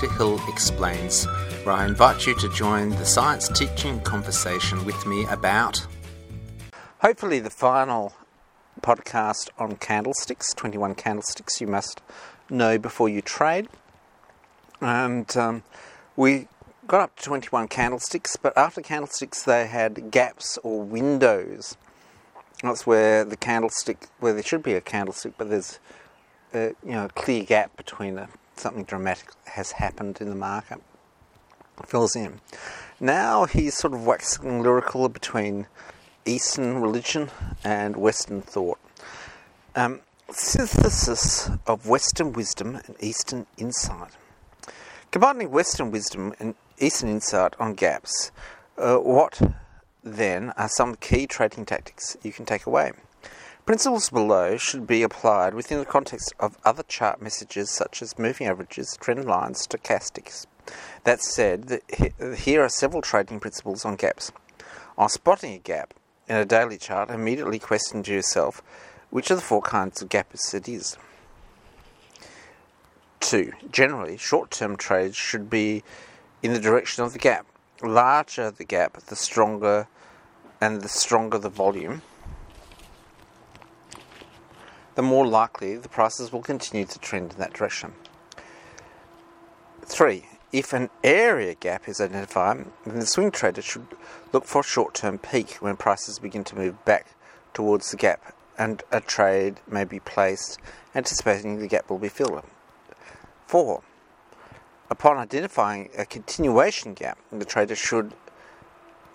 Rita Hill Explains, where I invite you to join the science teaching conversation with me about, hopefully, the final podcast on candlesticks, 21 candlesticks you must know before you trade. And we got up to 21 candlesticks, but after candlesticks they had gaps or windows. That's where the candlestick, where there should be a candlestick, but there's a clear gap between something dramatic has happened in the market. It fills in. Now he's sort of waxing lyrical between Eastern religion and Western thought. Synthesis of Western wisdom and Eastern insight. Combining Western wisdom and Eastern insight on gaps, what then are some key trading tactics you can take away? Principles below should be applied within the context of other chart messages such as moving averages, trend lines, stochastics. That said, here are several trading principles on gaps. On spotting a gap in a daily chart, immediately question to yourself which of the four kinds of gaps it is. 2. Generally, short-term trades should be in the direction of the gap. Larger the gap, the stronger the volume, the more likely the prices will continue to trend in that direction. 3. If an area gap is identified, then the swing trader should look for a short-term peak when prices begin to move back towards the gap, and a trade may be placed anticipating the gap will be filled. 4. Upon identifying a continuation gap, the trader should,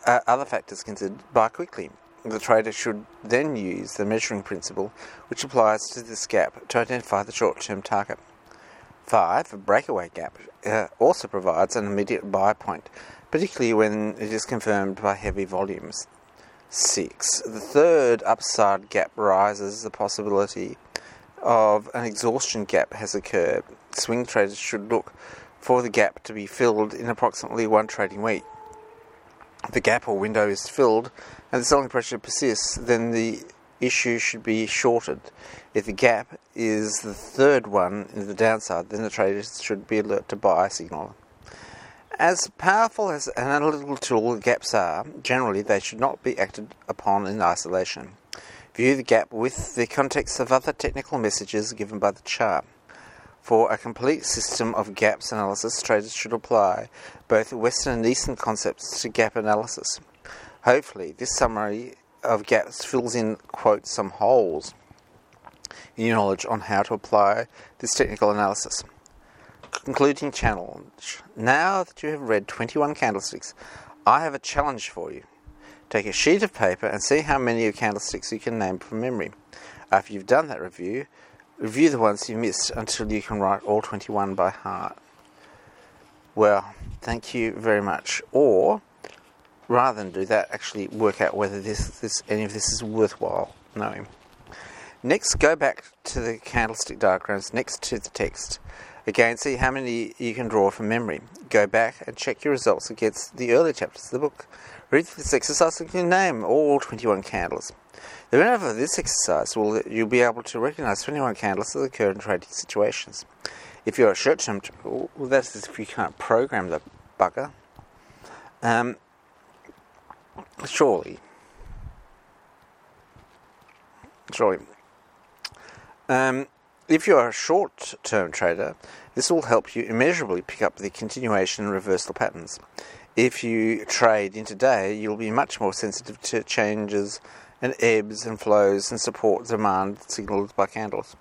other factors considered, buy quickly. The trader should then use the measuring principle which applies to this gap to identify the short-term target. 5. A breakaway gap also provides an immediate buy point, particularly when it is confirmed by heavy volumes. 6. The third upside gap rises the possibility of an exhaustion gap has occurred. Swing traders should look for the gap to be filled in approximately one trading week. If the gap or window is filled and the selling pressure persists, then the issue should be shorted. If the gap is the third one in the downside, then the traders should be alert to buy signal. As powerful as an analytical tool gaps are, generally they should not be acted upon in isolation. View the gap with the context of other technical messages given by the chart. For a complete system of gaps analysis, traders should apply both Western and Eastern concepts to gap analysis. Hopefully, this summary of gaps fills in, quote, some holes in your knowledge on how to apply this technical analysis. Concluding challenge. Now that you have read 21 candlesticks, I have a challenge for you. Take a sheet of paper and see how many candlesticks you can name from memory. After you've done that review the ones you missed until you can write all 21 by heart. Well, thank you very much. Or, rather than do that, actually work out whether any of this is worthwhile knowing. Next, go back to the candlestick diagrams next to the text. Again, see how many you can draw from memory. Go back and check your results against the earlier chapters of the book. Read this exercise and you name all 21 candles. The benefit of this exercise will that you'll be able to recognise 21 candles that occur in trading situations. If you're a short-term trader, well, that's if you can't program the bugger. Surely. If you are a short-term trader, this will help you immeasurably pick up the continuation and reversal patterns. If you trade intraday, you'll be much more sensitive to changes and ebbs and flows and support demand signaled by candles.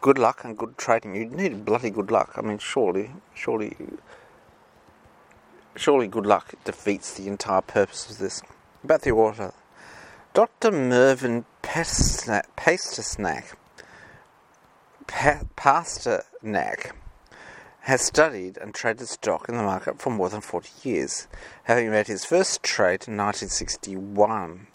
Good luck and good trading. You need bloody good luck. I mean, surely good luck defeats the entire purpose of this. About the author, Dr. Mervyn Pasternak has studied and traded stock in the market for more than 40 years, having made his first trade in 1961.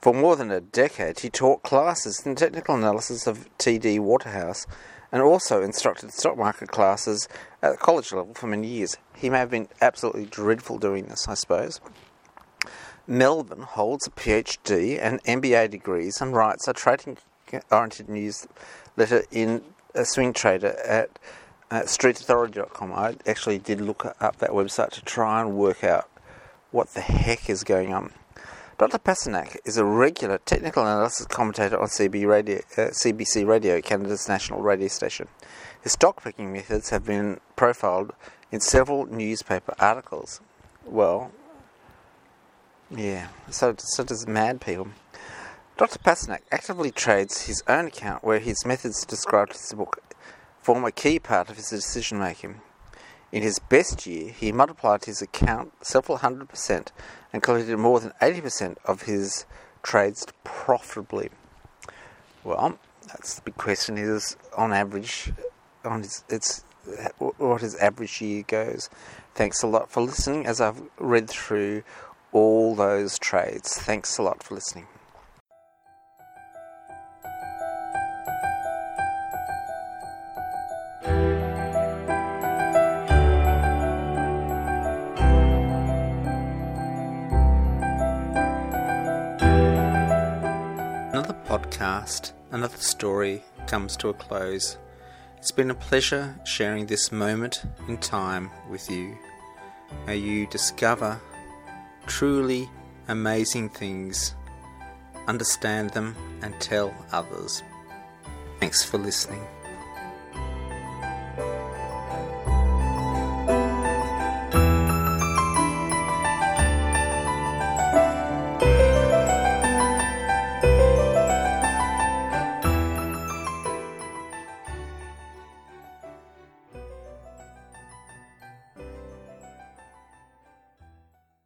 For more than a decade, he taught classes in technical analysis of TD Waterhouse and also instructed stock market classes at the college level for many years. He may have been absolutely dreadful doing this, I suppose. Melvin holds a PhD and MBA degrees and writes a trading-oriented newsletter in a swing trader at streetauthority.com. I actually did look up that website to try and work out what the heck is going on. Dr. Pasternak is a regular technical analysis commentator on CBC Radio, Canada's national radio station. His stock-picking methods have been profiled in several newspaper articles. Well, yeah, so does Mad People. Dr. Pasternak actively trades his own account where his methods described in his book form a key part of his decision-making. In his best year, he multiplied his account several 100% and collected more than 80% of his trades profitably. Well, that's the big question is, on average, what his average year goes. Thanks a lot for listening as I've read through all those trades. Thanks a lot for listening. Podcast, another story comes to a close. It's been a pleasure sharing this moment in time with you. May you discover truly amazing things, understand them, and tell others. Thanks for listening.